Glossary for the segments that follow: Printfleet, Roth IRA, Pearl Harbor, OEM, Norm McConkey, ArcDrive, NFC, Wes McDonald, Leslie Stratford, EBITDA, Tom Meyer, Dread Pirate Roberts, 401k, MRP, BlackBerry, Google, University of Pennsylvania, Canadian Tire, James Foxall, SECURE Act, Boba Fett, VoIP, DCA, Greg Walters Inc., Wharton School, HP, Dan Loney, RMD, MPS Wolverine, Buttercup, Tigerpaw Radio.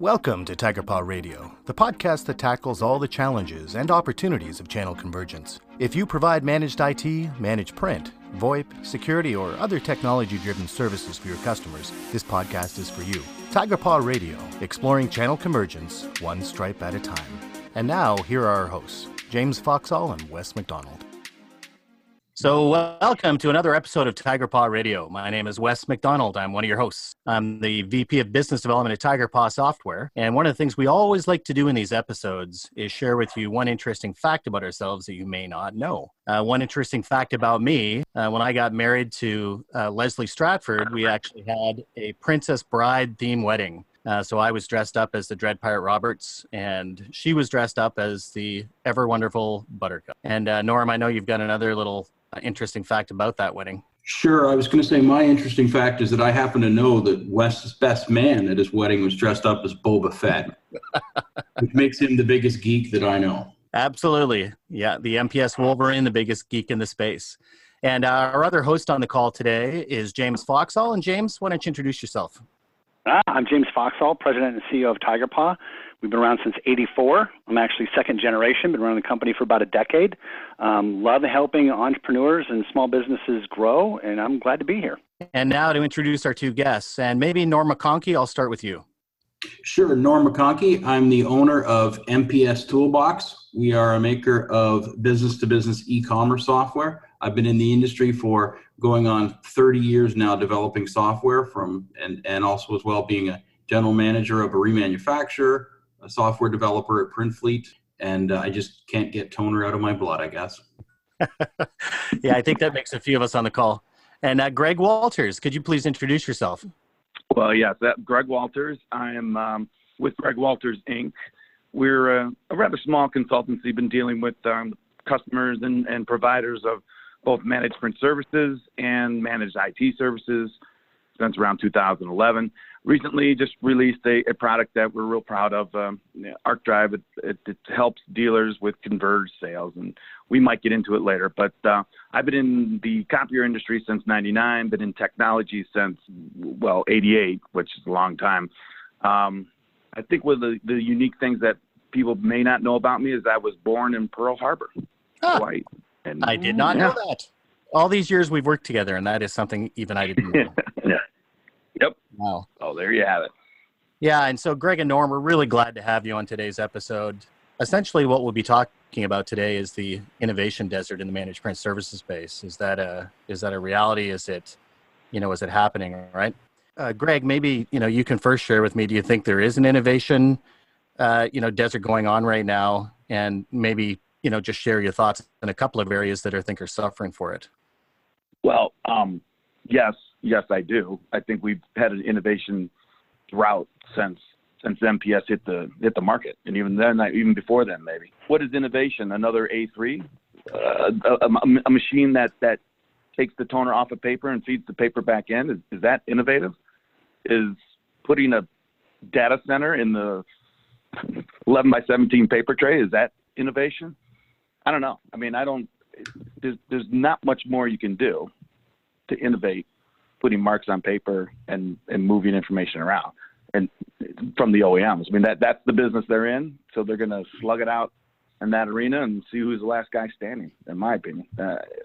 Welcome to Tigerpaw Radio, the podcast that tackles all the challenges and opportunities of channel convergence. If you provide managed IT, managed print, VoIP, security, or other technology-driven services for your customers, this podcast is for you. Tigerpaw Radio, exploring channel convergence, one stripe at a time. And now, here are our hosts, James Foxall and Wes McDonald. So welcome to another episode of Tigerpaw Radio. My name is Wes McDonald. I'm one of your hosts. I'm the VP of Business Development at Tigerpaw Software. And one of the things we always like to do in these episodes is share with you one interesting fact about ourselves that you may not know. One interesting fact about me, when I got married to Leslie Stratford, we actually had a Princess Bride theme wedding. So I was dressed up as the Dread Pirate Roberts, and she was dressed up as the ever-wonderful Buttercup. And Norm, I know you've got another little interesting fact about that wedding. Sure. I was going to say my interesting fact is that I happen to know that Wes's best man at his wedding was dressed up as Boba Fett, which makes him the biggest geek that I know. Absolutely. Yeah, the MPS Wolverine, the biggest geek in the space. And our other host on the call today is James Foxall. And James, why don't you introduce yourself? I'm James Foxall, President and CEO of Tigerpaw. We've been around since '84. I'm actually second generation, been running the company for about a decade. Love helping entrepreneurs and small businesses grow, and I'm glad to be here. And now to introduce our two guests, and maybe Norm McConkey, I'll start with you. Sure, Norm McConkey. I'm the owner of MPS Toolbox. We are a maker of business-to-business e-commerce software. I've been in the industry for going on 30 years now developing software from and also as well being a general manager of a remanufacturer, a software developer at Printfleet, and I just can't get toner out of my blood, I guess. Yeah, I think that makes a few of us on the call. And Greg Walters, could you please introduce yourself? Well, yes, Greg Walters. I am with Greg Walters Inc. We're a rather small consultancy, been dealing with customers and providers of both managed print services and managed IT services since around 2011. Recently just released a product that we're real proud of, ArcDrive. It helps dealers with converged sales, and we might get into it later. But I've been in the copier industry since 99, been in technology since, well, 88, which is a long time. I think one of the unique things that people may not know about me is I was born in Pearl Harbor, Hawaii. And I did not know that. All these years we've worked together, and that is something even I didn't know. Yeah. Yep. Wow. Oh, there you have it. Yeah, and so Greg and Norm, we're really glad to have you on today's episode. Essentially, what we'll be talking about today is the innovation desert in the managed print services space. Is that a reality? Is it happening? Right. Greg, maybe you can first share with me. Do you think there is an innovation desert going on right now? And maybe, just share your thoughts in a couple of areas that I think are suffering for it. Well, yes, I do. I think we've had an innovation drought since MPS hit the market, and even before then, maybe. What is innovation? Another A3, a machine that takes the toner off of paper and feeds the paper back in. Is that innovative? Is putting a data center in the 11 by 17 paper tray, is that innovation? I don't know. I mean, there's not much more you can do to innovate putting marks on paper and moving information around and from the OEMs. I mean, that's the business they're in. So they're going to slug it out in that arena and see who's the last guy standing, in my opinion.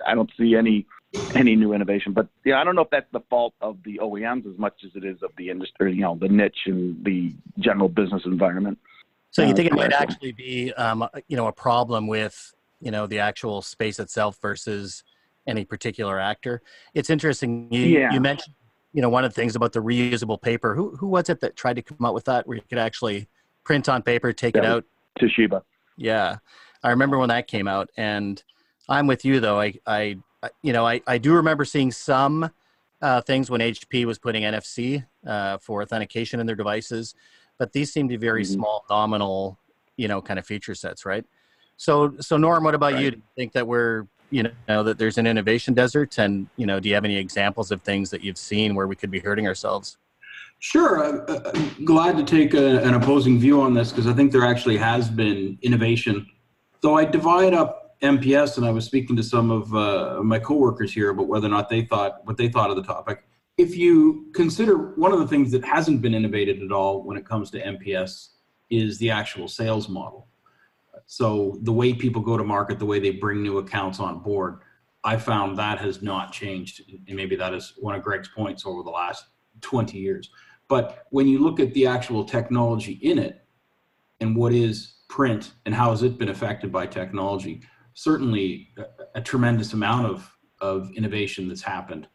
I don't see any new innovation, but I don't know if that's the fault of the OEMs as much as it is of the industry, the niche and the general business environment. So you think it might actually be, a problem with, the actual space itself versus any particular actor? It's interesting. You mentioned, one of the things about the reusable paper. Who was it that tried to come up with that, where you could actually print on paper, take it out? Toshiba. Yeah. I remember when that came out, and I'm with you though. I do remember seeing some things when HP was putting NFC for authentication in their devices. But these seem to be very small, nominal, kind of feature sets, right? So Norm, what about you? Do you think that we're, that there's an innovation desert? And, do you have any examples of things that you've seen where we could be hurting ourselves? Sure. I'm glad to take an opposing view on this, because I think there actually has been innovation. So I divide up MPS, and I was speaking to some of my coworkers here about whether or not they thought of the topic. if you consider one of the things that hasn't been innovated at all when it comes to MPS is the actual sales model. So the way people go to market, the way they bring new accounts on board, I found that has not changed. And maybe that is one of Greg's points over the last 20 years. But when you look at the actual technology in it and what is print and how has it been affected by technology, certainly a tremendous amount of innovation that's happened.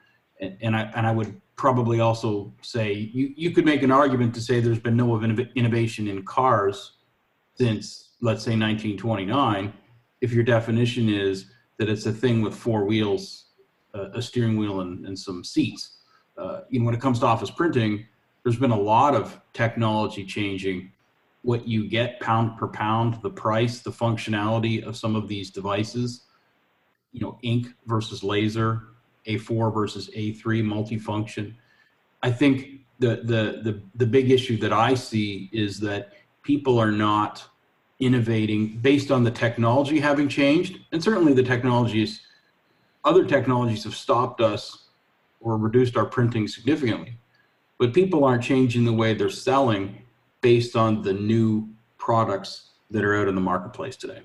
And I would probably also say you could make an argument to say there's been no innovation in cars since, let's say, 1929, if your definition is that it's a thing with four wheels, a steering wheel and some seats. You know, when it comes to office printing, there's been a lot of technology changing what you get pound per pound, the price, the functionality of some of these devices, you know, ink versus laser, A4 versus A3, multifunction. I think the big issue that I see is that people are not innovating based on the technology having changed. And certainly the technologies, other technologies have stopped us or reduced our printing significantly, but people aren't changing the way they're selling based on the new products that are out in the marketplace today.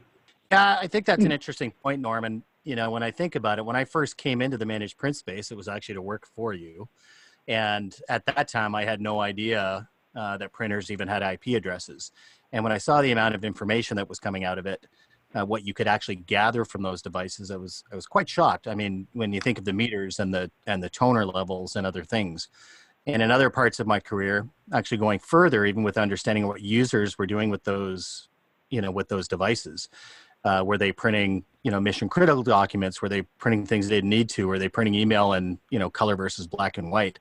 Yeah, I think that's an interesting point, Norman. You know, when I think about it, when I first came into the managed print space, it was actually to work for you. And at that time, I had no idea that printers even had IP addresses. And when I saw the amount of information that was coming out of it, what you could actually gather from those devices, I was quite shocked. I mean, when you think of the meters and the toner levels and other things. And in other parts of my career, actually going further, even with understanding what users were doing with those, you know, with those devices, were they printing, you know, mission critical documents? Were they printing things they didn't need to? Were they printing email and, you know, color versus black and white?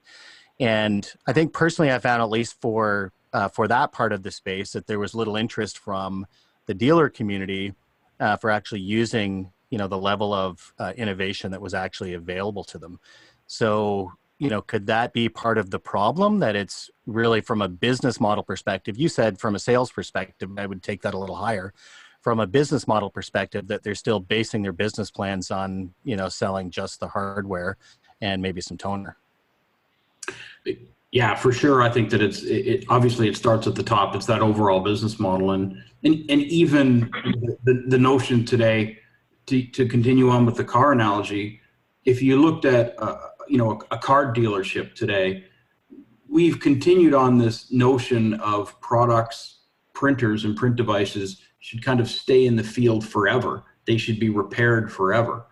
And I think personally, I found at least for that part of the space that there was little interest from the dealer community for actually using, you know, the level of innovation that was actually available to them. So, you know, could that be part of the problem, that it's really from a business model perspective? You said from a sales perspective, I would take that a little higher. From a business model perspective, that they're still basing their business plans on, you know, selling just the hardware and maybe some toner. Yeah, for sure. I think that it obviously it starts at the top. It's that overall business model, and even the notion today to continue on with the car analogy. If you looked at you know, a car dealership today, we've continued on this notion of products, printers and print devices should kind of stay in the field forever. They should be repaired forever.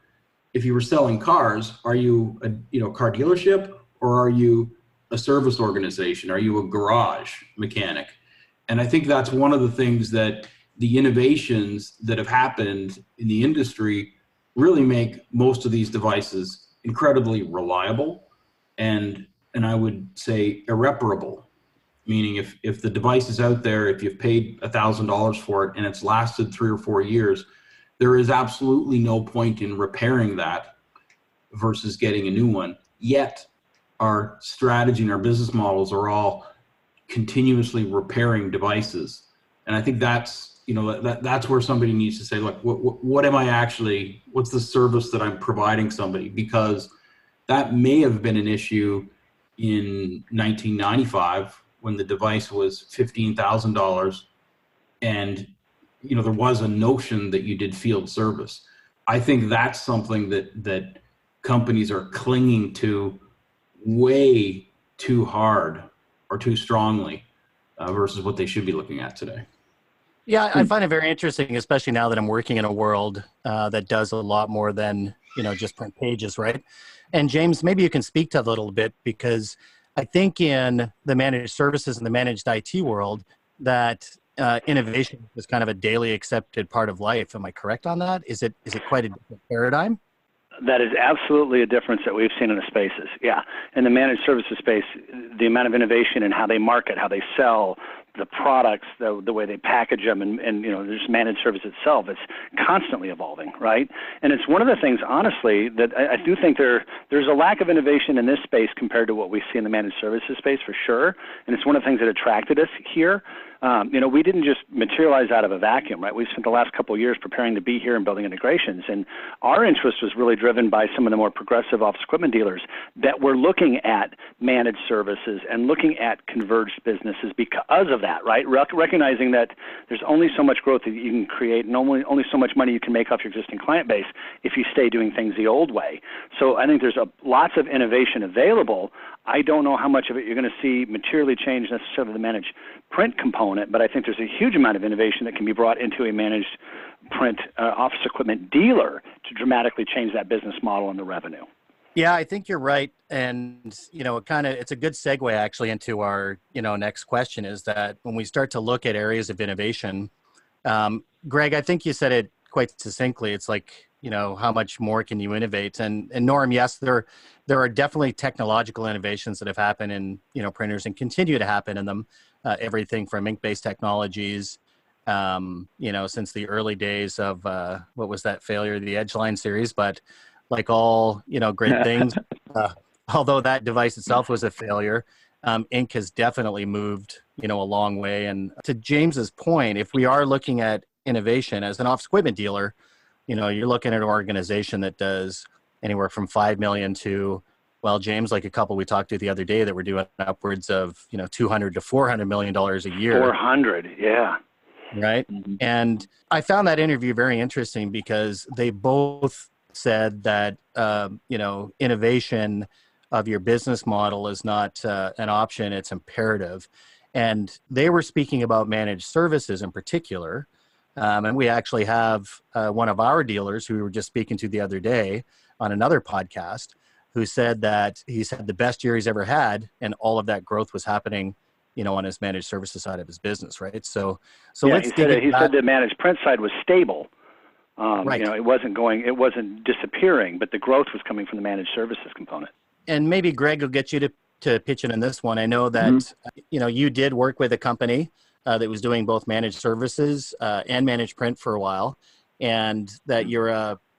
If you were selling cars, are you a, you know, car dealership, or are you a service organization? Are you a garage mechanic? And I think that's one of the things that the innovations that have happened in the industry really make most of these devices incredibly reliable and I would say irreparable, meaning if the device is out there, if you've paid $1,000 for it and it's lasted 3 or 4 years, there is absolutely no point in repairing that versus getting a new one. Yet our strategy and our business models are all continuously repairing devices. And I think that's, you know, that's where somebody needs to say, look, what am I actually, what's the service that I'm providing somebody? Because that may have been an issue in 1995 when the device was $15,000 and, you know, there was a notion that you did field service. I think that's something that companies are clinging to way too hard or too strongly versus what they should be looking at today. Yeah, I find it very interesting, especially now that I'm working in a world that does a lot more than, you know, just print pages, right? And James, maybe you can speak to that a little bit, because I think in the managed services and the managed IT world that innovation is kind of a daily accepted part of life. Am I correct on that? Is it quite a different paradigm? That is absolutely a difference that we've seen in the spaces. Yeah. In the managed services space, the amount of innovation and how they market, how they sell the products, the way they package them, and you know, just managed service itself, it's constantly evolving, right? And it's one of the things, honestly, that I do think there's a lack of innovation in this space compared to what we see in the managed services space, for sure. And it's one of the things that attracted us here. We didn't just materialize out of a vacuum, right? We've spent the last couple of years preparing to be here and building integrations. And our interest was really driven by some of the more progressive office equipment dealers that were looking at managed services and looking at converged businesses because of that, right? Recognizing that there's only so much growth that you can create and only so much money you can make off your existing client base if you stay doing things the old way. So I think there's lots of innovation available. I don't know how much of it you're going to see materially change necessarily the managed print component, but I think there's a huge amount of innovation that can be brought into a managed print office equipment dealer to dramatically change that business model and the revenue. Yeah, I think you're right. And, it's a good segue actually into our, next question is that when we start to look at areas of innovation, Greg, I think you said it quite succinctly. It's like, how much more can you innovate? And Norm, yes, there are definitely technological innovations that have happened in, printers and continue to happen in them. Everything from ink-based technologies, since the early days of, what was that failure, the EdgeLine series, but like all, great things, although that device itself was a failure, ink has definitely moved, a long way. And to James's point, if we are looking at innovation as an office equipment dealer, you're looking at an organization that does anywhere from 5 million to, well, James, like a couple we talked to the other day that were doing upwards of, $200 to $400 million a year. 400, yeah. Right? Mm-hmm. And I found that interview very interesting because they both said that, innovation of your business model is not an option, it's imperative. And they were speaking about managed services in particular. And we actually have one of our dealers who we were just speaking to the other day on another podcast who said that he's had the best year he's ever had and all of that growth was happening, on his managed services side of his business, right? So yeah, let's he said the managed print side was stable. Right. It wasn't disappearing, but the growth was coming from the managed services component. And maybe Greg will get you to pitch in on this one. I know that, you did work with a company that was doing both managed services and managed print for a while, and that your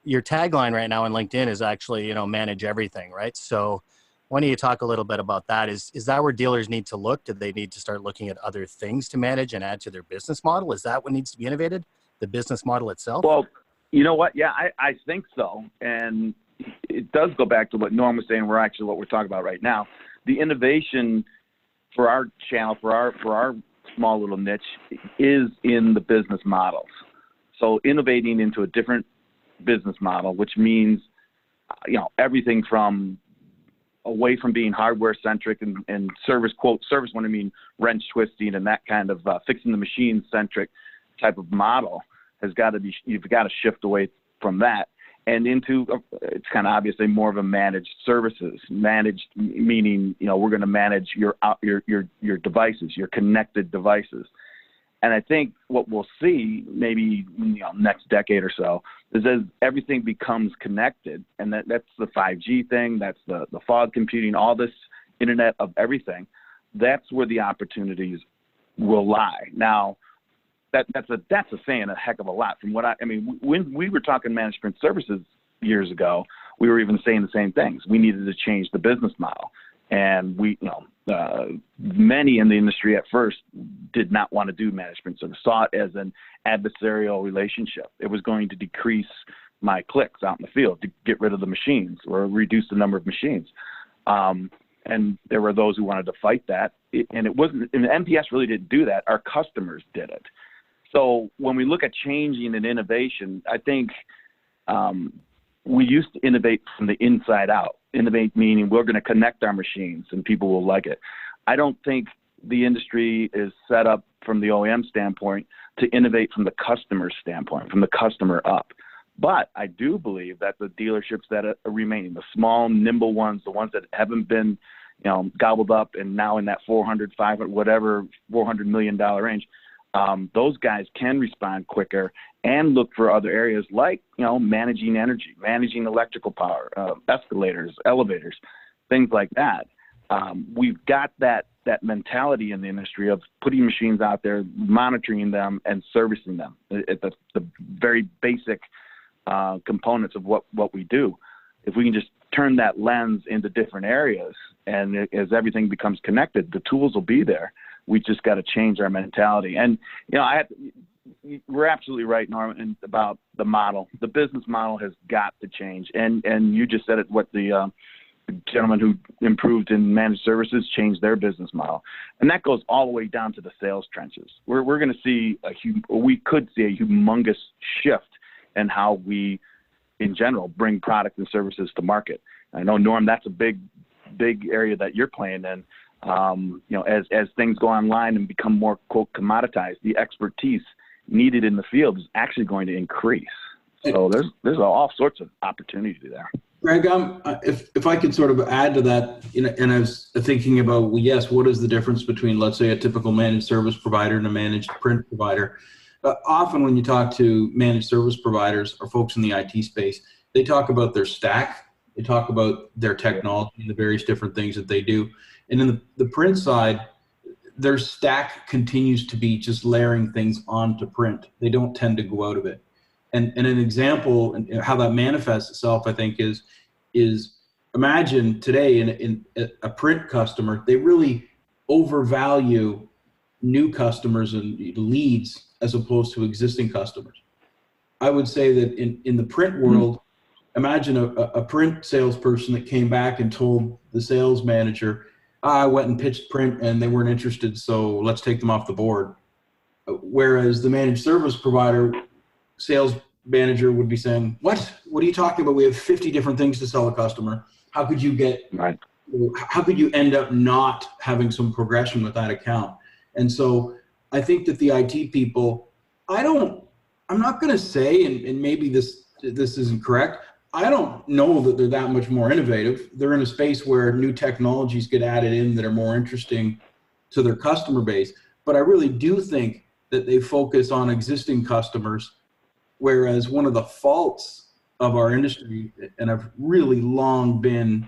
tagline right now on LinkedIn is actually, manage everything, right? So why don't you talk a little bit about that? Is that where dealers need to look? Do they need to start looking at other things to manage and add to their business model? Is that what needs to be innovated, the business model itself? Well, you know what? Yeah, I think so. And it does go back to what Norm was saying, what we're talking about right now. The innovation for our channel, for our small little niche is in the business models. So innovating into a different business model, which means, everything from away from being hardware centric and service, when I mean wrench twisting and that kind of fixing the machine centric type of model you've got to shift away from that and into, it's kind of obviously more of a managed services, managed meaning, we're going to manage your devices, your connected devices. And I think what we'll see maybe next decade or so is as everything becomes connected, and that's the 5G thing, that's the fog computing, all this internet of everything, that's where the opportunities will lie. Now, that's saying a heck of a lot from what when we were talking management services years ago, we were even saying the same things. We needed to change the business model. And we, many in the industry at first did not want to do management service, saw it as an adversarial relationship. It was going to decrease my clicks out in the field to get rid of the machines or reduce the number of machines. And there were those who wanted to fight that. And MPS really didn't do that. Our customers did it. So when we look at changing and innovation, I think we used to innovate from the inside out. Innovate meaning we're going to connect our machines and people will like it. I don't think the industry is set up from the OEM standpoint to innovate from the customer standpoint, from the customer up. But I do believe that the dealerships that are remaining, the small, nimble ones, the ones that haven't been, gobbled up and now in that 400, 500, whatever, $400 million range, those guys can respond quicker and look for other areas like, managing energy, managing electrical power, escalators, elevators, things like that. We've got that mentality in the industry of putting machines out there, monitoring them and servicing them at the very basic components of what we do. If we can just turn that lens into different areas, and as everything becomes connected, the tools will be there. we just got to change our mentality. And, you know, we're absolutely right, Norm, about the model. The business model has got to change. And you just said it, what the gentleman who improved in managed services changed their business model. And that goes all the way down to the sales trenches. We're going to see we could see a humongous shift in how we, in general, bring products and services to market. I know, Norm, that's a big area that you're playing in. You know, as things go online and become more, quote, commoditized, the expertise needed in the field is actually going to increase. So there's all sorts of opportunity there. Greg, if I could sort of add to that, you know, and I was thinking about, well, yes, what is the difference between, let's say, a typical managed service provider and a managed print provider? Often when you talk to managed service providers or folks in the IT space, they talk about their stack. They talk about their technology and the various different things that they do. And in the print side, their stack continues to be just layering things onto print. They don't tend to go out of it. And an example and how that manifests itself, I think, is imagine today in a print customer, they really overvalue new customers and leads as opposed to existing customers. I would say that in the print world, imagine a print salesperson that came back and told the sales manager, I went and pitched print and they weren't interested, so let's take them off the board. Whereas the managed service provider sales manager would be saying, what are you talking about? We have 50 different things to sell a customer. How could you end up not having some progression with that account? And so I think that the IT people, I'm not going to say, and maybe this isn't correct, I don't know that they're that much more innovative. They're in a space where new technologies get added in that are more interesting to their customer base. But I really do think that they focus on existing customers, whereas one of the faults of our industry, and I've really long been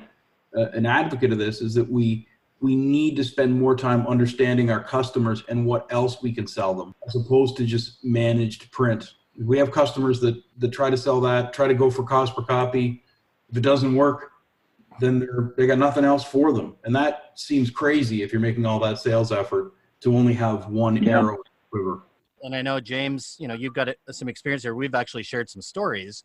an advocate of this, is that we need to spend more time understanding our customers and what else we can sell them, as opposed to just managed print. We have customers that try to sell that, try to go for cost per copy. If it doesn't work, then they got nothing else for them. And that seems crazy if you're making all that sales effort to only have one arrow in the quiver. And I know, James, you know, you've got some experience here. We've actually shared some stories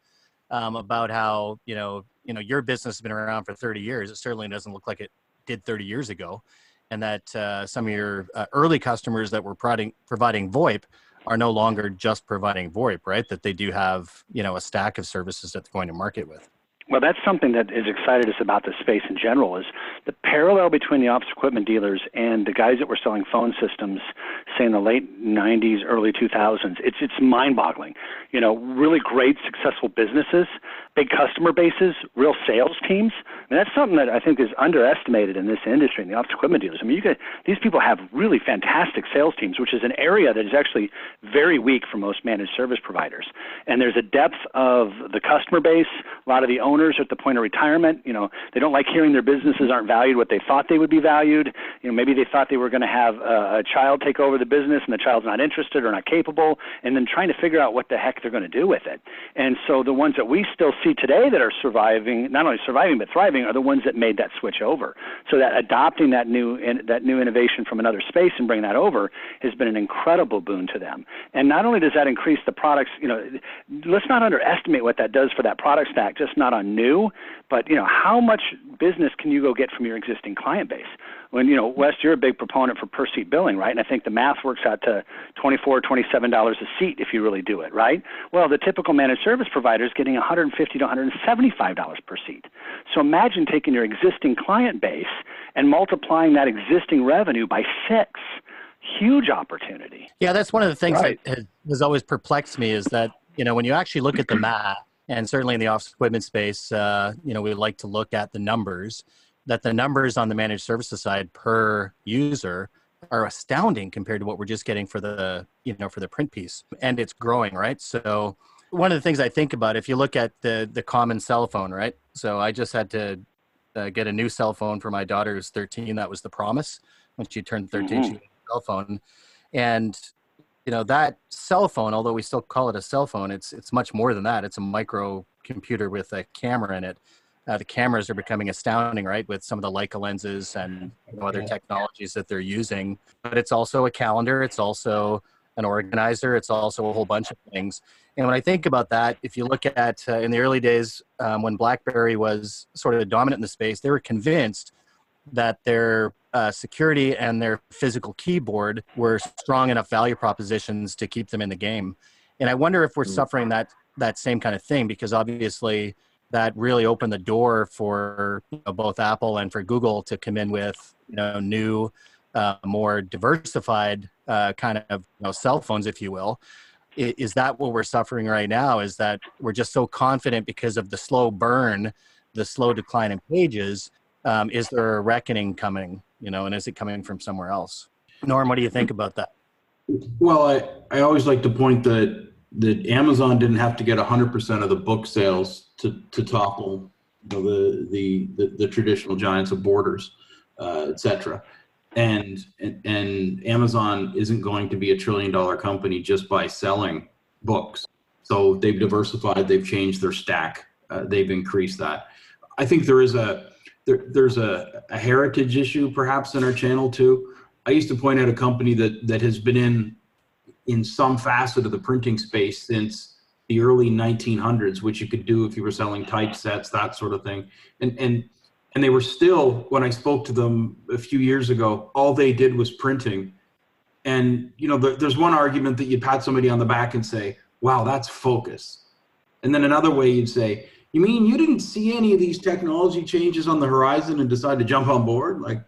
about how, you know, your business has been around for 30 years. It certainly doesn't look like it did 30 years ago. And that some of your early customers that were providing VoIP are no longer just providing VoIP, right? That they do have, you know, a stack of services that they're going to market with. Well, that's something that has excited us about this space in general, is the parallel between the office equipment dealers and the guys that were selling phone systems, say, in the late 90s, early 2000s. It's mind-boggling. You know, really great, successful businesses, big customer bases, real sales teams. I mean, that's something that I think is underestimated in this industry, in the office equipment dealers. I mean, these people have really fantastic sales teams, which is an area that is actually very weak for most managed service providers. And there's a depth of the customer base. A lot of the owners are at the point of retirement. You know, they don't like hearing their businesses aren't valued what they thought they would be valued. You know, maybe they thought they were going to have a child take over the business, and the child's not interested or not capable, and then trying to figure out what the heck they're going to do with it. And so the ones that we still see today that are surviving, not only surviving but thriving, are the ones that made that switch over. So that adopting that new innovation from another space and bringing that over has been an incredible boon to them. And not only does that increase the products, you know, let's not underestimate what that does for that product stack, just not on new, but, you know, how much business can you go get from your existing client base? When, you know, Wes, you're a big proponent for per seat billing, right? And I think the math works out to $24 or $27 a seat if you really do it, right? Well, the typical managed service provider is getting $150 to $175 per seat. So imagine taking your existing client base and multiplying that existing revenue by 6. Huge opportunity. Yeah, that's one of the things that has always perplexed me, is that, you know, when you actually look at the math, and certainly in the office equipment space, you know, we like to look at the numbers, that the numbers on the managed services side per user are astounding compared to what we're just getting for the, you know, for the print piece. And it's growing, right? So one of the things I think about, if you look at the common cell phone, right? So I just had to get a new cell phone for my daughter who's 13. That was the promise. When she turned 13, she got a cell phone. And you know, that cell phone, although we still call it a cell phone, it's much more than that. It's a micro computer with a camera in it the cameras are becoming astounding, right? With some of the Leica lenses and other technologies that they're using. But it's also a calendar. It's also an organizer. It's also a whole bunch of things. And when I think about that, if you look at in the early days when BlackBerry was sort of dominant in the space, they were convinced that their security and their physical keyboard were strong enough value propositions to keep them in the game. And I wonder if we're suffering that same kind of thing, because obviously that really opened the door for both Apple and for Google to come in with new, more diversified kind of cell phones, if you will. Is that what we're suffering right now? Is that we're just so confident because of the slow burn, the slow decline in pages? Is there a reckoning coming, and is it coming from somewhere else? Norm, what do you think about that? Well, I always like to point that Amazon didn't have to get 100% of the book sales to topple the traditional giants of Borders, et cetera. And Amazon isn't going to be a trillion-dollar company just by selling books. So they've diversified, they've changed their stack, they've increased that. I think there is a heritage issue perhaps in our channel too. I used to point out a company that has been in some facet of the printing space since the early 1900s, which you could do if you were selling typesets, that sort of thing. And they were still, when I spoke to them a few years ago, all they did was printing. And there's one argument that you pat somebody on the back and say, wow, that's focus. And then another way you'd say, you mean you didn't see any of these technology changes on the horizon and decide to jump on board? Like,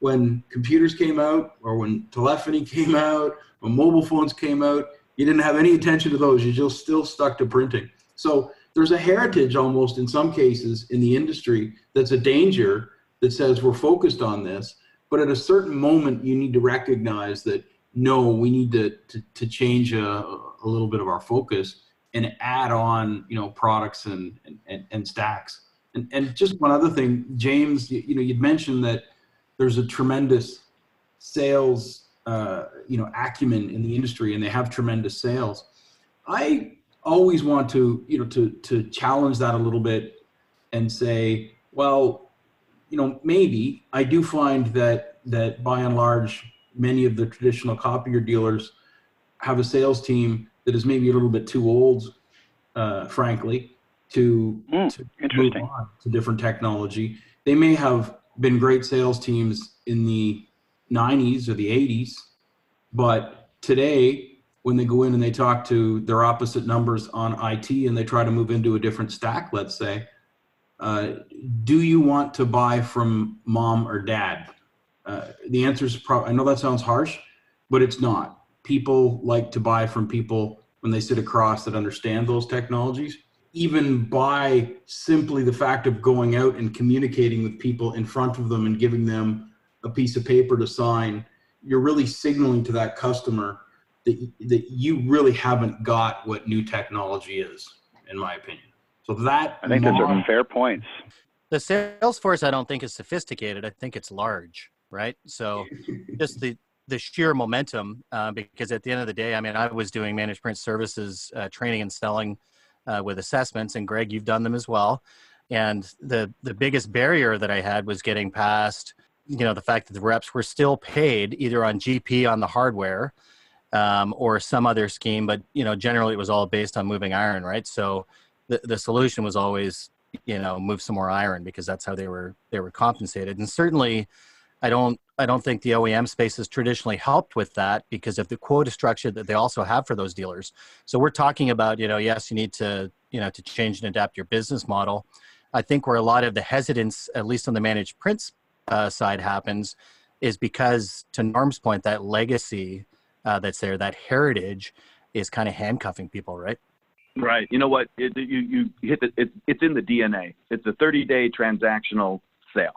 when computers came out or when telephony came out, when mobile phones came out, you didn't have any attention to those. You just still stuck to printing. So there's a heritage almost in some cases in the industry that's a danger that says we're focused on this. But at a certain moment, you need to recognize that, no, we need to change a little bit of our focus and add on, products and stacks. And just one other thing, James, you'd mentioned that there's a tremendous sales, acumen in the industry, and they have tremendous sales. I always want to, to challenge that a little bit and say, well, maybe I do find that by and large, many of the traditional copier dealers have a sales team that is maybe a little bit too old, frankly, to move on to different technology. They may have been great sales teams in the 90s or the 80s, but today when they go in and they talk to their opposite numbers on IT and they try to move into a different stack, let's say, do you want to buy from mom or dad? The answer is probably, I know that sounds harsh, but it's not. People like to buy from people when they sit across that understand those technologies, even by simply the fact of going out and communicating with people in front of them and giving them a piece of paper to sign. You're really signaling to that customer that you really haven't got what new technology is, in my opinion. So that I think those are fair points. The sales force, I don't think, is sophisticated. I think it's large, right? So just the sheer momentum, because at the end of the day, I mean, I was doing managed print services training and selling with assessments, and Greg, you've done them as well. And the biggest barrier that I had was getting past, the fact that the reps were still paid either on GP on the hardware or some other scheme, but, generally it was all based on moving iron, right? So the solution was always, move some more iron, because that's how they were compensated. And certainly I don't think the OEM space has traditionally helped with that because of the quota structure that they also have for those dealers. So we're talking about, yes, you need to, to change and adapt your business model. I think where a lot of the hesitance, at least on the managed print side, happens is because, to Norm's point, that legacy that's there, that heritage, is kind of handcuffing people, right? Right. You know what? You hit it's in the DNA. It's a 30-day transactional sale.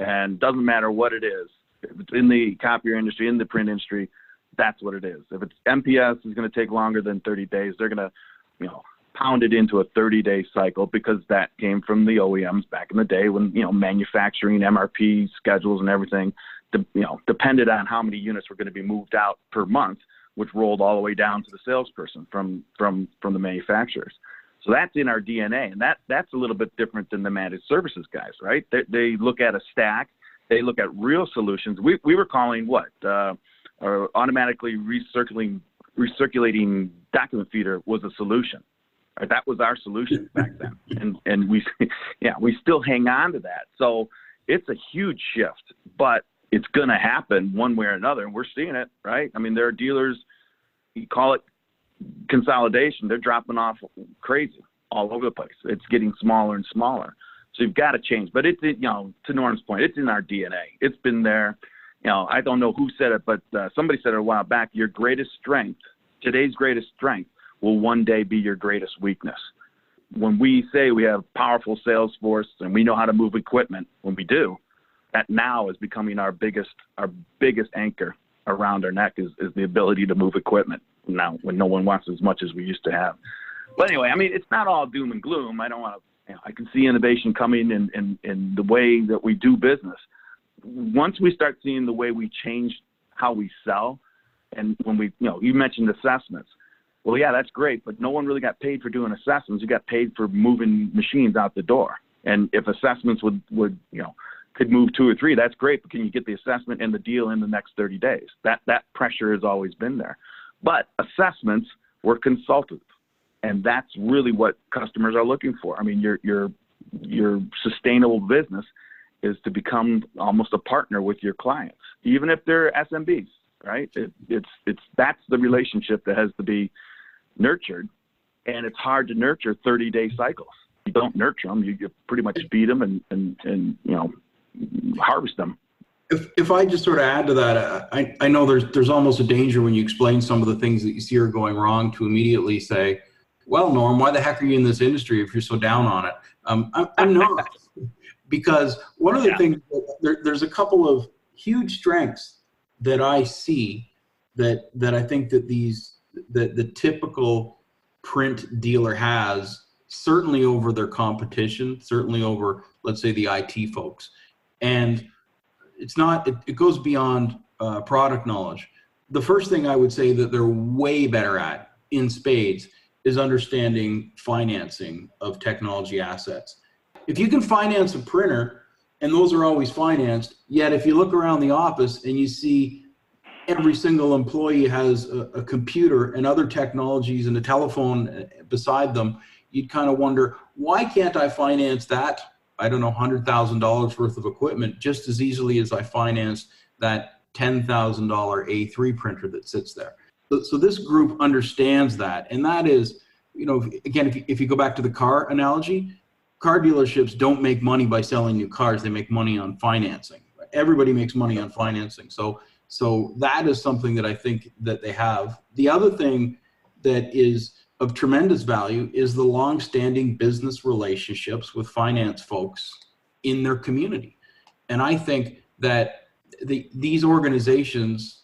And doesn't matter what it is, if it's in the copier industry, in the print industry, that's what it is. If it's MPS is going to take longer than 30 days, they're going to, pound it into a 30-day cycle, because that came from the OEMs back in the day when, manufacturing, MRP schedules and everything, depended on how many units were going to be moved out per month, which rolled all the way down to the salesperson from the manufacturers. So that's in our DNA, and that's a little bit different than the managed services guys, right? They look at a stack, they look at real solutions. We were calling automatically recirculating document feeder was a solution. Right? That was our solution back then, and we still hang on to that. So it's a huge shift, but it's going to happen one way or another, and we're seeing it, right? I mean, there are dealers, you call it consolidation, they're dropping off crazy all over the place. It's getting smaller and smaller. So you've got to change. But it's, to Norm's point, it's in our DNA. It's been there. I don't know who said it, but somebody said it a while back, your greatest strength, today's greatest strength, will one day be your greatest weakness. When we say we have powerful sales force and we know how to move equipment, when we do, that now is becoming our biggest anchor around our neck is the ability to move equipment now when no one wants as much as we used to have. But anyway, I mean, it's not all doom and gloom. I don't want to, I can see innovation coming in the way that we do business. Once we start seeing the way we change how we sell, and when we, you mentioned assessments. Well, yeah, that's great, but no one really got paid for doing assessments. You got paid for moving machines out the door. And if assessments could move 2 or 3, that's great, but can you get the assessment and the deal in the next 30 days? That pressure has always been there. But assessments were consultative, and that's really what customers are looking for. I mean, your sustainable business is to become almost a partner with your clients, even if they're SMBs, right? That's the relationship that has to be nurtured, and it's hard to nurture 30-day cycles. You don't nurture them, you pretty much beat them and harvest them. If I just sort of add to that, I know there's almost a danger when you explain some of the things that you see are going wrong to immediately say, well, Norm, why the heck are you in this industry if you're so down on it? I'm not. Because one of the things, there's a couple of huge strengths that I see that I think that the typical print dealer has, certainly over their competition, certainly over, let's say, the IT folks. And it goes beyond product knowledge. The first thing I would say that they're way better at in spades is understanding financing of technology assets. If you can finance a printer, and those are always financed, yet if you look around the office and you see every single employee has a computer and other technologies and a telephone beside them, you'd kind of wonder, why can't I finance that? I don't know, $100,000 worth of equipment just as easily as I financed that $10,000 A3 printer that sits there. So this group understands that. And that is, again, if you go back to the car analogy, car dealerships don't make money by selling new cars. They make money on financing. Everybody makes money on financing. So that is something that I think that they have. The other thing that is of tremendous value is the long-standing business relationships with finance folks in their community. And I think that these organizations,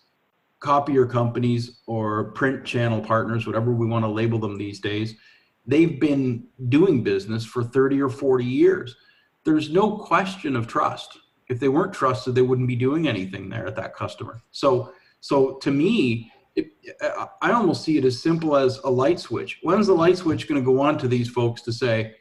copier companies or print channel partners, whatever we want to label them these days, they've been doing business for 30 or 40 years. There's no question of trust. If they weren't trusted, they wouldn't be doing anything there at that customer. So to me, I almost see it as simple as a light switch. When's the light switch going to go on to these folks to say,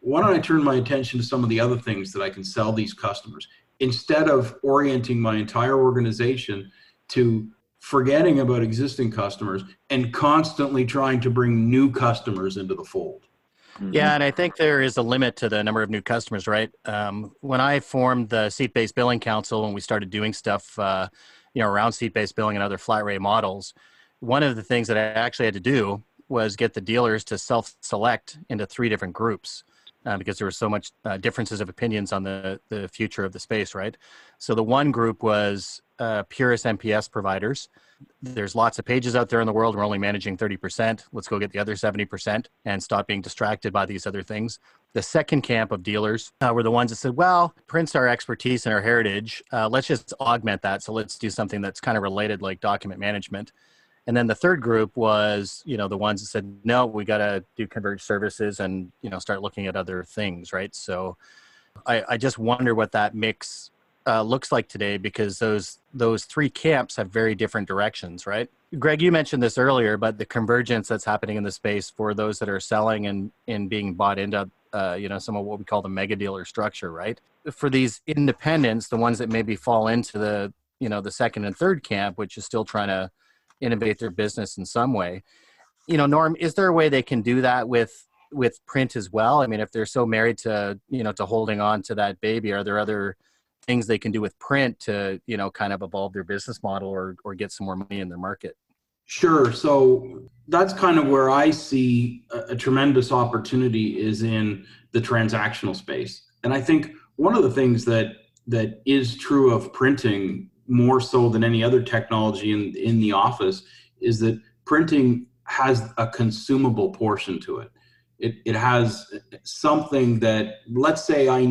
why don't I turn my attention to some of the other things that I can sell these customers, instead of orienting my entire organization to forgetting about existing customers and constantly trying to bring new customers into the fold? Mm-hmm. Yeah, and I think there is a limit to the number of new customers, right? When I formed the Seat-Based Billing Council, when we started doing stuff around seat-based billing and other flat rate models, one of the things that I actually had to do was get the dealers to self-select into 3 different groups because there were so much differences of opinions on the future of the space, right? So the one group was purist MPS providers. There's lots of pages out there in the world. We're only managing 30%. Let's go get the other 70% and stop being distracted by these other things. The second camp of dealers were the ones that said, well, print's our expertise and our heritage. Let's just augment that. So let's do something that's kind of related, like document management. And then the third group was, the ones that said, no, we got to do converged services and, start looking at other things, right? So I just wonder what that mix looks like today, because those three camps have very different directions, right? Greg, you mentioned this earlier, but the convergence that's happening in the space for those that are selling and being bought into, you know, some of what we call the mega dealer structure, right? For these independents, the ones that maybe fall into the, you know, the second and third camp, which is still trying to innovate their business in some way. You know, Norm, is there a way they can do that with print as well? I mean, if they're so married to, you know, to holding on to that baby, are there other things they can do with print to, you know, kind of evolve their business model or get some more money in their market? Sure. So that's kind of where I see a tremendous opportunity is in the transactional space. And I think one of the things that is true of printing more so than any other technology in the office is that printing has a consumable portion to it. It has something that, let's say I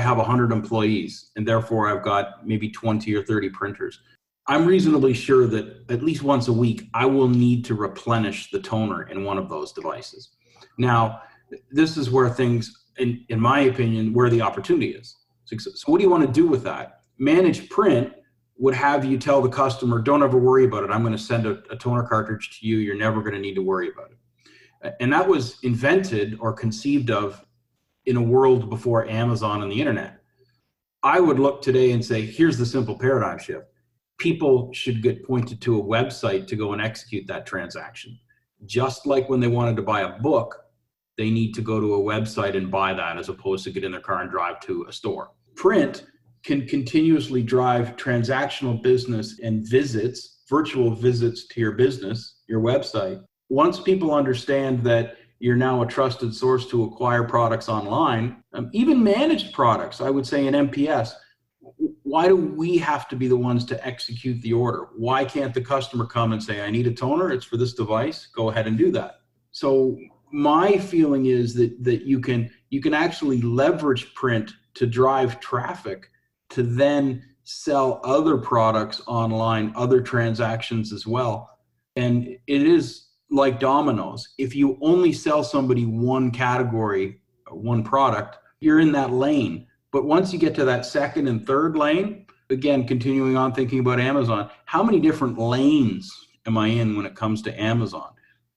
have 100 employees and therefore I've got maybe 20 or 30 printers. I'm reasonably sure that at least once a week, I will need to replenish the toner in one of those devices. Now, this is where things, in my opinion, where the opportunity is. So what do you want to do with that? Managed print would have you tell the customer, don't ever worry about it. I'm going to send a toner cartridge to you. You're never going to need to worry about it. And that was invented or conceived of in a world before Amazon and the internet. I would look today and say, here's the simple paradigm shift. People should get pointed to a website to go and execute that transaction. Just like when they wanted to buy a book, they need to go to a website and buy that as opposed to get in their car and drive to a store. Print can continuously drive transactional business and visits, virtual visits to your business, your website. Once people understand that you're now a trusted source to acquire products online, even managed products, I would say in MPS, why do we have to be the ones to execute the order? Why can't the customer come and say, I need a toner, it's for this device, go ahead and do that. So my feeling is that you can actually leverage print to drive traffic to then sell other products online, other transactions as well. And it is like dominoes. If you only sell somebody one category, one product, you're in that lane. But once you get to that second and third lane, again, continuing on thinking about Amazon, how many different lanes am I in when it comes to Amazon?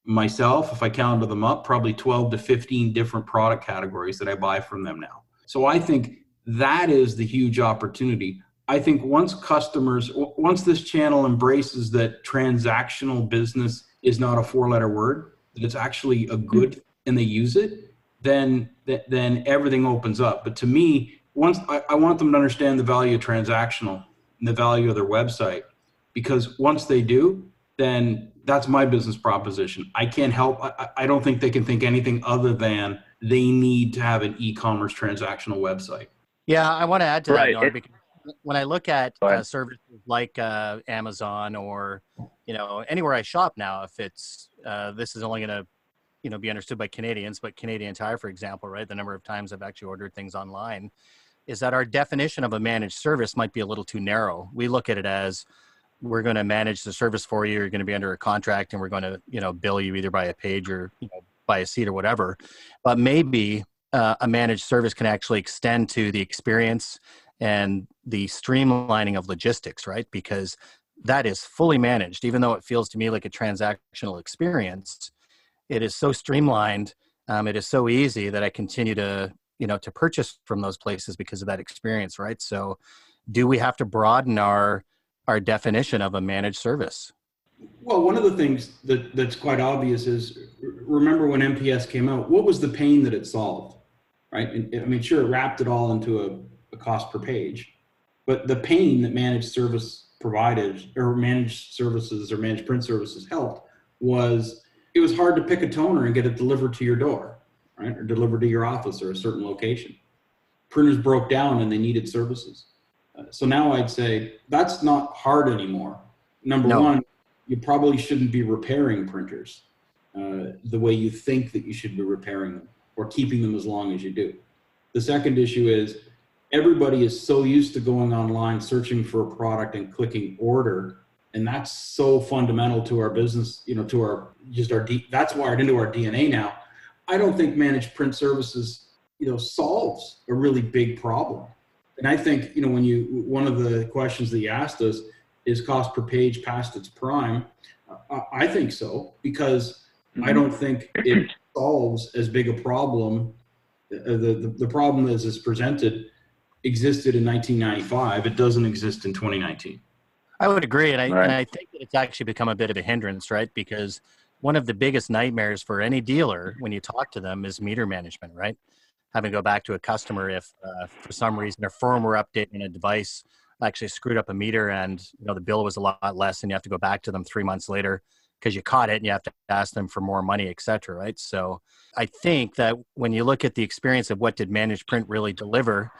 Myself, if I counted them up, probably 12 to 15 different product categories that I buy from them now. So I think that is the huge opportunity. I think once this channel embraces that transactional business is not a four-letter word, that it's actually a good and they use it, then everything opens up. But to me, once I want them to understand the value of transactional and the value of their website, because once they do, then that's my business proposition. I can't help. I don't think they can think anything other than they need to have an e-commerce transactional website. Yeah, I want to add to that, Norm, because when I look at services like Amazon or, you know, anywhere I shop now, if it's, this is only going to, you know, be understood by Canadians, but Canadian Tire, for example, right? The number of times I've actually ordered things online is that our definition of a managed service might be a little too narrow. We look at it as we're going to manage the service for you. You're going to be under a contract and we're going to, you know, bill you either by a page or, you know, by a seat or whatever. But maybe a managed service can actually extend to the experience and the streamlining of logistics, right? Because that is fully managed, even though it feels to me like a transactional experience. It is so streamlined. It is so easy that I continue to, you know, to purchase from those places because of that experience, right? So do we have to broaden our definition of a managed service? Well, one of the things that's quite obvious is, remember when MPS came out, what was the pain that it solved, right? And, I mean, sure, it wrapped it all into a cost per page, but the pain that managed service provided, or managed services or managed print services helped, was it was hard to pick a toner and get it delivered to your door, right? Or delivered to your office or a certain location. Printers broke down and they needed services. So now I'd say that's not hard anymore. Number one, you probably shouldn't be repairing printers the way you think that you should be repairing them or keeping them as long as you do. The second issue is everybody is so used to going online, searching for a product and clicking order. And that's so fundamental to our business, you know, to that's wired into our DNA now. I don't think managed print services, you know, solves a really big problem. And I think, you know, when you, one of the questions that you asked us is cost per page past its prime. I think so, because I don't think it solves as big a problem. The problem as is presented existed in 1995. It doesn't exist in 2019. I would agree. And I think that it's actually become a bit of a hindrance, right? Because one of the biggest nightmares for any dealer when you talk to them is meter management, right? Having to go back to a customer if for some reason a firmware update in a device actually screwed up a meter, and you know the bill was a lot less, and you have to go back to them 3 months later because you caught it and you have to ask them for more money, et cetera, right? So I think that when you look at the experience of what did managed print really deliver,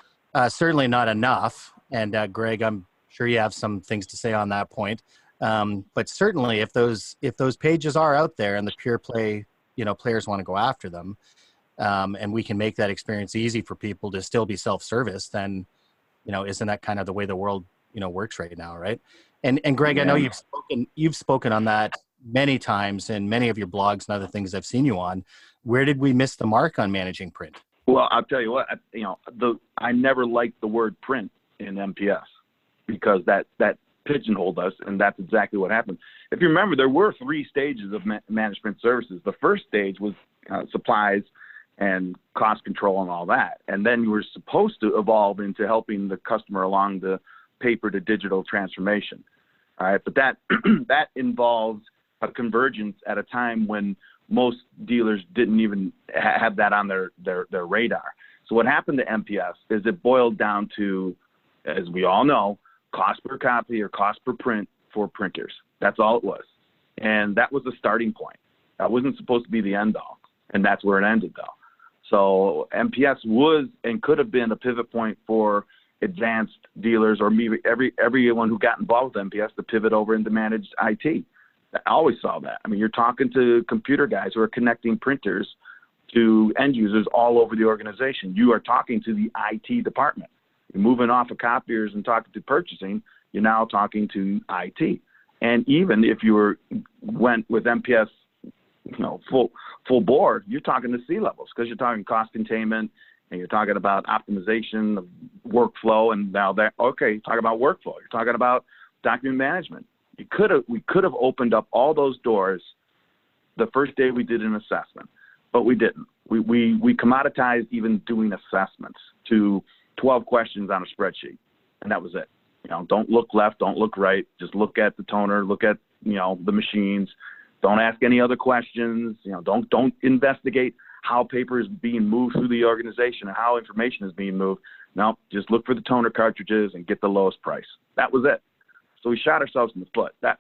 certainly not enough. And Greg, I'm sure you have some things to say on that point. But certainly if those pages are out there and the pure play, you know, players want to go after them, and we can make that experience easy for people to still be self-service, then, you know, isn't that kind of the way the world, you know, works right now, right? And Greg, yeah. I know you've spoken on that many times in many of your blogs and other things I've seen you on. Where did we miss the mark on managing print? Well, I'll tell you what, I never liked the word print in MPS because that pigeonholed us, and that's exactly what happened. If you remember, there were three stages of management services. The first stage was supplies and cost control and all that. And then you were supposed to evolve into helping the customer along the paper to digital transformation. All right. But that, that involved a convergence at a time when most dealers didn't even have that on their radar. So what happened to MPS is it boiled down to, as we all know, cost per copy or cost per print for printers. That's all it was. And that was the starting point. That wasn't supposed to be the end all. And that's where it ended though. So MPS was and could have been a pivot point for advanced dealers or maybe everyone who got involved with MPS to pivot over into managed IT. I always saw that. I mean, you're talking to computer guys who are connecting printers to end users all over the organization. You are talking to the IT department. You're moving off of copiers and talking to purchasing. You're now talking to IT. And even if you went with MPS, you know, full board, you're talking to C-levels because you're talking cost containment and you're talking about optimization of workflow. And now that, okay, you're talking about workflow. You're talking about document management. We could have opened up all those doors the first day we did an assessment, but we didn't. We commoditized even doing assessments to 12 questions on a spreadsheet, and that was it. You know, don't look left, don't look right, just look at the toner, look at, you know, the machines. Don't ask any other questions. You know, don't investigate how paper is being moved through the organization and how information is being moved. No, just look for the toner cartridges and get the lowest price. That was it. So we shot ourselves in the foot. But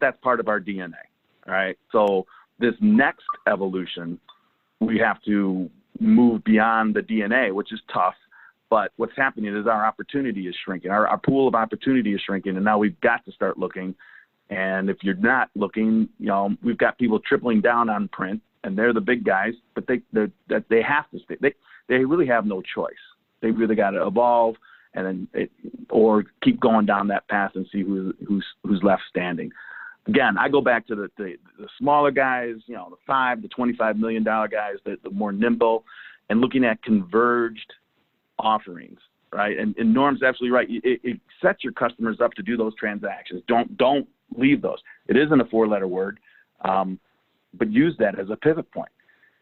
that's part of our DNA, right? So this next evolution, we have to move beyond the DNA, which is tough. But what's happening is our opportunity is shrinking. Our pool of opportunity is shrinking, and now we've got to start looking. And if you're not looking, you know, we've got people tripling down on print, and they're the big guys, but they have to stay. They really have no choice. They really got to evolve, and then or keep going down that path and see who's left standing. Again, I go back to the smaller guys, you know, the $5 to $25 million guys, the more nimble, and looking at converged offerings. Right. And Norm's absolutely right. It sets your customers up to do those transactions. Don't leave those. It isn't a four-letter word, but use that as a pivot point.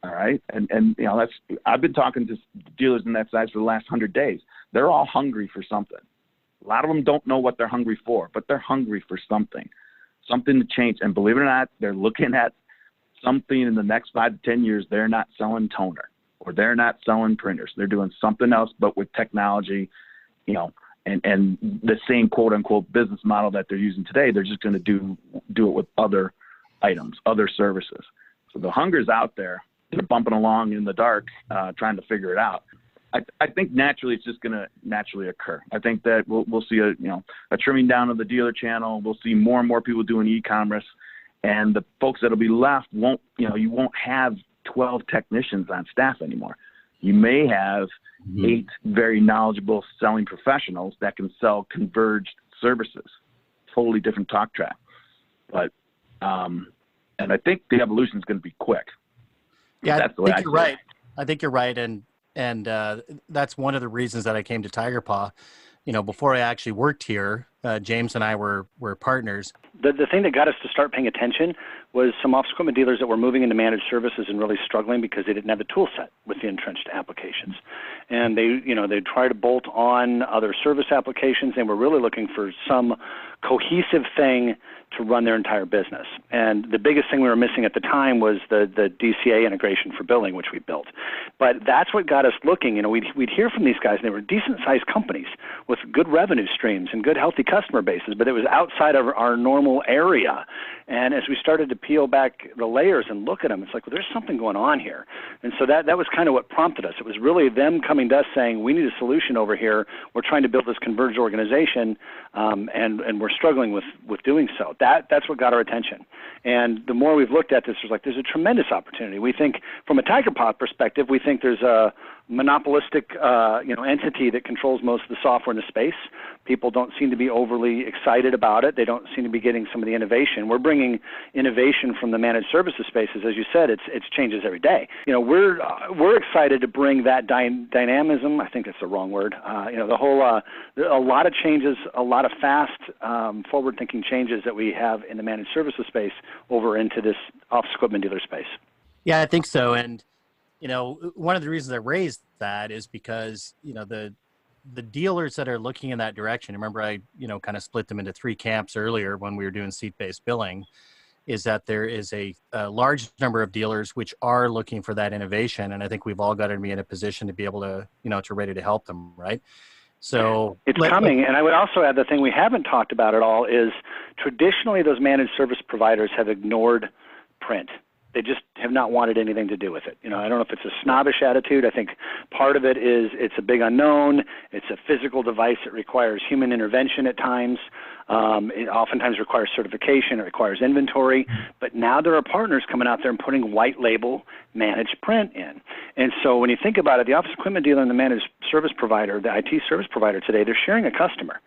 All right. And you know, that's, I've been talking to dealers in that size for the last 100 days. They're all hungry for something. A lot of them don't know what they're hungry for, but they're hungry for something to change. And believe it or not, they're looking at something in the next 5 to 10 years. They're not selling toner, or they're not selling printers. They're doing something else, but with technology, you know, and the same quote unquote business model that they're using today, they're just going to do it with other items, other services. So the hunger's out there. They're bumping along in the dark, trying to figure it out. I think naturally it's just going to naturally occur. I think that we'll see a trimming down of the dealer channel. We'll see more and more people doing e-commerce, and the folks that'll be left won't, you know, you won't have 12 technicians on staff anymore. You may have 8 very knowledgeable selling professionals that can sell converged services, totally different talk track. But, and I think the evolution is going to be quick. Yeah, I think you're right. I think you're right. And And that's one of the reasons that I came to Tigerpaw. You know, before I actually worked here, James and I were partners. The thing that got us to start paying attention was some office equipment dealers that were moving into managed services and really struggling because they didn't have the tool set with the entrenched applications. And they, you know, they tried to bolt on other service applications. They were really looking for some cohesive thing to run their entire business. And the biggest thing we were missing at the time was the DCA integration for billing, which we built. But that's what got us looking. You know, we'd hear from these guys, and they were decent-sized companies with good revenue streams and good, healthy customer bases, but it was outside of our normal area. And as we started to peel back the layers and look at them, it's like, well, there's something going on here. And so that was kind of what prompted us. It was really them coming to us saying, we need a solution over here. We're trying to build this converged organization, and we're struggling with doing so. That's what got our attention. And the more we've looked at this, it's like, there's a tremendous opportunity. We think, from a Tigerpaw perspective, we think there's a monopolistic entity that controls most of the software in the space. People don't seem to be overly excited about it. They don't seem to be getting some of the innovation. We're bringing innovation from the managed services spaces. As you said, it's changes every day. You know, we're excited to bring that dynamism. I think that's the wrong word. The whole a lot of changes, a lot of fast forward-thinking changes that we have in the managed services space over into this office equipment dealer space. Yeah, I think so. And you know, one of the reasons I raised that is because, you know, the dealers that are looking in that direction, remember I, you know, kind of split them into three camps earlier when we were doing seat-based billing, is that there is a large number of dealers which are looking for that innovation. And I think we've all got to be in a position to be able to, you know, to ready to help them, right? So it's coming. And I would also add the thing we haven't talked about at all is traditionally those managed service providers have ignored print. They just have not wanted anything to do with it. You know, I don't know if it's a snobbish attitude. I think part of it is it's a big unknown. It's a physical device that requires human intervention at times. It oftentimes requires certification. It requires inventory. But now there are partners coming out there and putting white label managed print in. And so when you think about it, the office equipment dealer and the managed service provider, the IT service provider today, they're sharing a customer.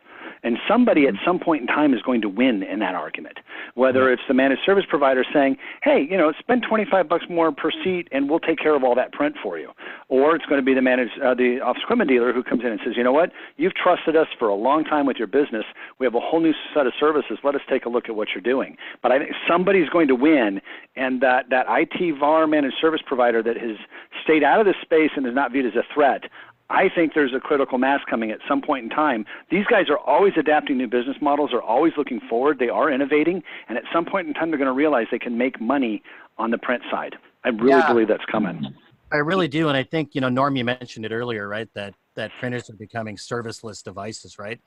And somebody at some point in time is going to win in that argument, whether it's the managed service provider saying, hey, you know, spend $25 more per seat and we'll take care of all that print for you. Or it's going to be the office equipment dealer who comes in and says, you know what, you've trusted us for a long time with your business. We have a whole new set of services. Let us take a look at what you're doing. But I think somebody's going to win, and that IT VAR managed service provider that has stayed out of this space and is not viewed as a threat, I think there's a critical mass coming at some point in time. These guys are always adapting new business models, are always looking forward, they are innovating, and at some point in time they're going to realize they can make money on the print side. I really believe that's coming. I really do, and I think, you know, Norm, you mentioned it earlier, right, that printers are becoming serviceless devices, right?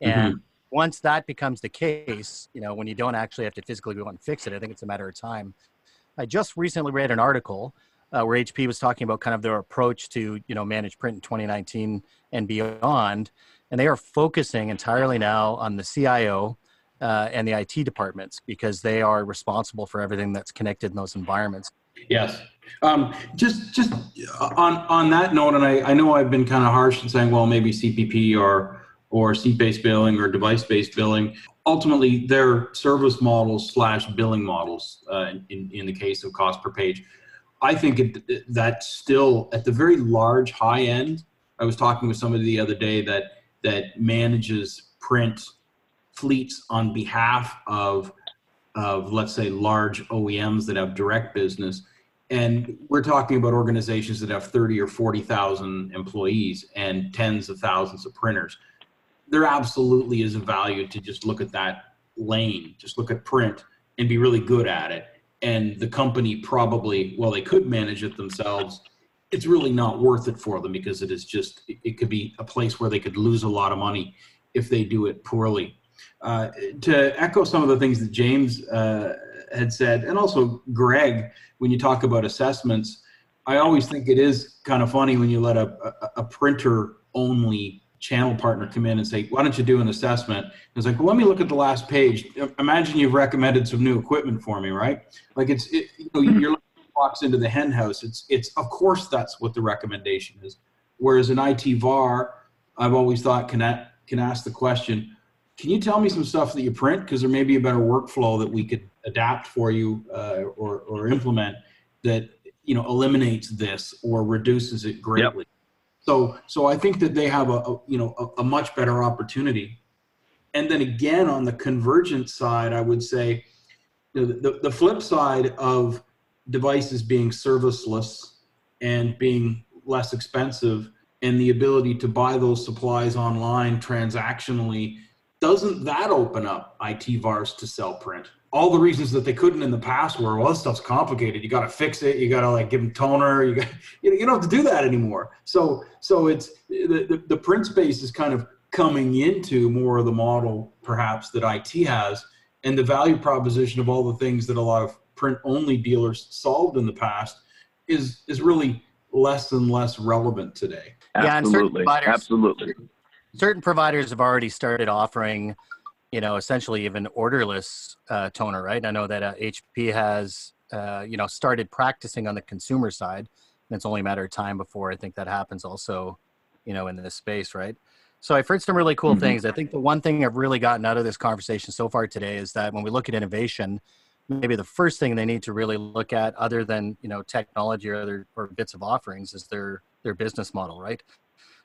And once that becomes the case, you know, when you don't actually have to physically go out and fix it, I think it's a matter of time. I just recently read an article where HP was talking about kind of their approach to, you know, managed print in 2019 and beyond. And they are focusing entirely now on the CIO and the IT departments because they are responsible for everything that's connected in those environments. Yes. Just on that note, and I know I've been kind of harsh in saying, well, maybe CPP or seat-based billing or device-based billing. Ultimately, they're service models / billing models in the case of cost per page. I think that's still at the very large high end. I was talking with somebody the other day that manages print fleets on behalf of let's say large OEMs that have direct business, and we're talking about organizations that have 30 or 40,000 employees and tens of thousands of printers. There absolutely is a value to just look at that lane, just look at print and be really good at it. And the company probably, well, they could manage it themselves. It's really not worth it for them because it is just, it could be a place where they could lose a lot of money if they do it poorly. To echo some of the things that James had said, and also Greg, when you talk about assessments, I always think it is kind of funny when you let a printer-only channel partner come in and say, why don't you do an assessment? And it's like, well, let me look at the last page. Imagine you've recommended some new equipment for me, right? Like you're like walks into the hen house. It's of course that's what the recommendation is. Whereas an IT VAR, I've always thought can ask the question, can you tell me some stuff that you print? Because there may be a better workflow that we could adapt for you or implement that, you know, eliminates this or reduces it greatly. Yep. So I think that they have a much better opportunity. And then again, on the convergent side, I would say the flip side of devices being serviceless and being less expensive and the ability to buy those supplies online transactionally, doesn't that open up IT VARs to sell print? All the reasons that they couldn't in the past were, well, this stuff's complicated. You got to fix it. You got to like give them toner. You don't have to do that anymore. So it's the print space is kind of coming into more of the model perhaps that IT has, and the value proposition of all the things that a lot of print only dealers solved in the past is really less and less relevant today. Absolutely. Yeah, certain providers have already started offering, essentially even orderless toner, right? I know that HP has, started practicing on the consumer side, and it's only a matter of time before I think that happens also, in this space, right? So I've heard some really cool things. I think the one thing I've really gotten out of this conversation so far today is that when we look at innovation, maybe the first thing they need to really look at, other than, technology or other bits of offerings, is their business model, right?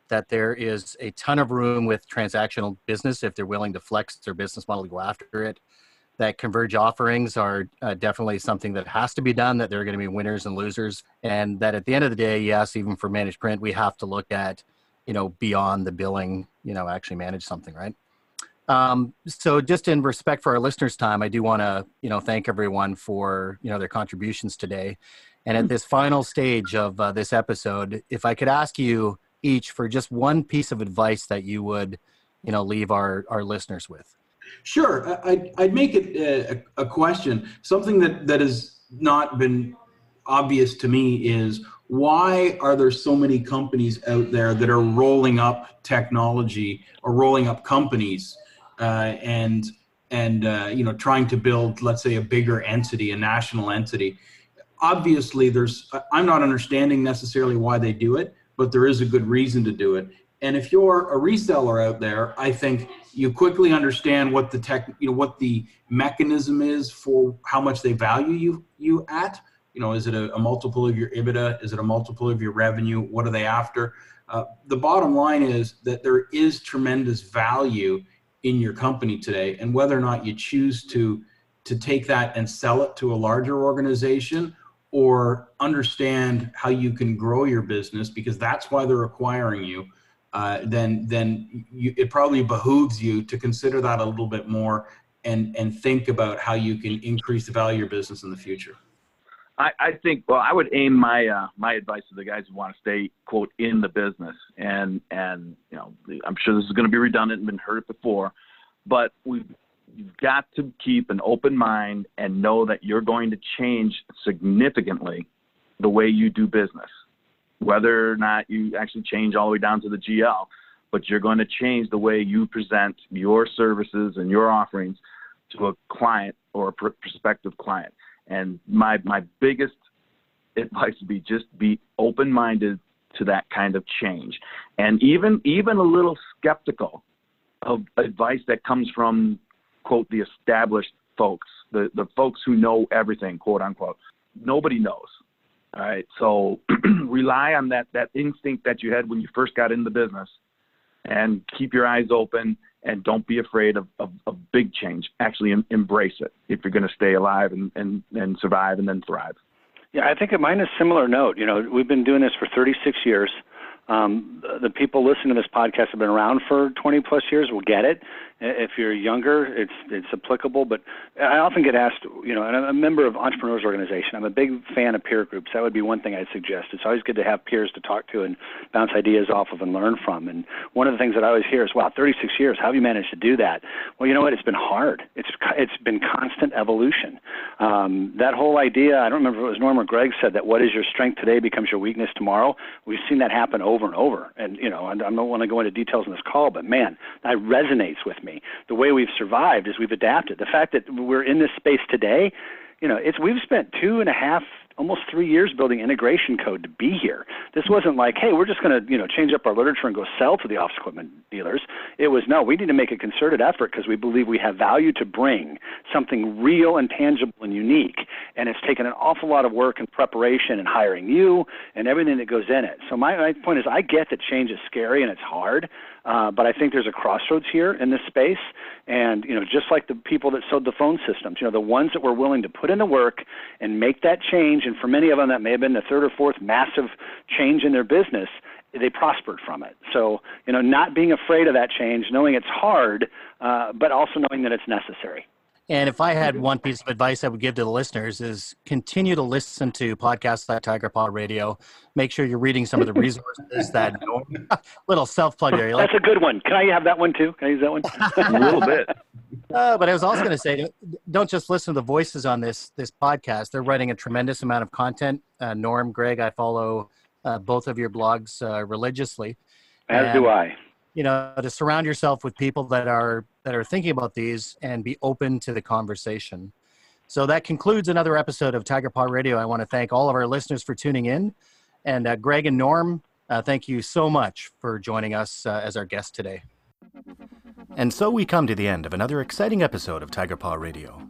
That there is a ton of room with transactional business if they're willing to flex their business model to go after it. That converge offerings are definitely something that has to be done, that there are going to be winners and losers. And that at the end of the day, yes, even for managed print, we have to look at, beyond the billing, actually manage something, right? So just in respect for our listeners' time, I do want to, thank everyone for, their contributions today. And at this final stage of this episode, if I could ask you each for just one piece of advice that you would, leave our listeners with. Sure. I'd make it a question. Something that has not been obvious to me is, why are there so many companies out there that are rolling up technology or rolling up companies and trying to build, let's say, a bigger entity, a national entity? Obviously, I'm not understanding necessarily why they do it, but there is a good reason to do it. And if you're a reseller out there, I think you quickly understand what the what the mechanism is for how much they value you at. Is it a multiple of your EBITDA? Is it a multiple of your revenue? What are they after? The bottom line is that there is tremendous value in your company today, and whether or not you choose to take that and sell it to a larger organization, or understand how you can grow your business, because that's why they're acquiring you, then it probably behooves you to consider that a little bit more and think about how you can increase the value of your business in the future. I would aim my advice to the guys who want to stay, quote, in the business. And I'm sure this is going to be redundant and been heard before, but you've got to keep an open mind and know that you're going to change significantly the way you do business, whether or not you actually change all the way down to the GL, but you're going to change the way you present your services and your offerings to a client or a prospective client. And my biggest advice would be just be open-minded to that kind of change, and even a little skeptical of advice that comes from, quote, the established folks, the folks who know everything, quote unquote. Nobody knows. All right. So rely on that instinct that you had when you first got in the business, and keep your eyes open, and don't be afraid of big change. Actually embrace it if you're going to stay alive and survive and then thrive. Yeah. I think mine is similar note. We've been doing this for 36 years. The people listening to this podcast have been around for 20 plus years. We'll get it. If you're younger, it's applicable. But I often get asked, and I'm a member of Entrepreneurs Organization. I'm a big fan of peer groups. That would be one thing I'd suggest. It's always good to have peers to talk to and bounce ideas off of and learn from. And one of the things that I always hear is, wow, 36 years, how have you managed to do that? Well, you know what? It's been hard. It's been constant evolution. That whole idea, I don't remember if it was Norm or Greg said that what is your strength today becomes your weakness tomorrow. We've seen that happen over and over. And, I don't want to go into details in this call, but man, that resonates with me. The way we've survived is we've adapted. The fact that we're in this space today, we've spent 2.5, almost 3 years building integration code to be here. This wasn't like, hey, we're just going to, change up our literature and go sell to the office equipment dealers. It was, no, we need to make a concerted effort because we believe we have value to bring, something real and tangible and unique. and it's taken an awful lot of work and preparation and hiring you and everything that goes in it. So my point is, I get that change is scary and it's hard, but I think there's a crossroads here in this space. And, you know, just like the people that sold the phone systems, you know, the ones that were willing to put in the work and make that change, and for many of them that may have been the third or fourth massive change in their business, they prospered from it. So, you know, not being afraid of that change, knowing it's hard, but also knowing that it's necessary. And if I had one piece of advice I would give to the listeners is continue to listen to podcasts like Tigerpaw Radio. Make sure you're reading some of the resources that little self-plug there. That's a good one. Can I have that one too? Can I use that one? A little bit. But I was also going to say, don't just listen to the voices on this podcast. They're writing a tremendous amount of content. Norm, Greg, I follow both of your blogs religiously. As do I. You know, to surround yourself with people that are thinking about these and be open to the conversation. So that concludes another episode of Tigerpaw Radio. I want to thank all of our listeners for tuning in. And Greg and Norm, thank you so much for joining us as our guest today. And so we come to the end of another exciting episode of Tigerpaw Radio.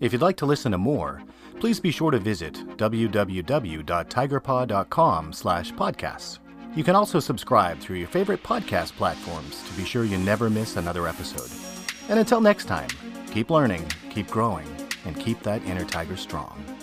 If you'd like to listen to more, please be sure to visit www.tigerpaw.com/podcasts. You can also subscribe through your favorite podcast platforms to be sure you never miss another episode. And until next time, keep learning, keep growing, and keep that inner tiger strong.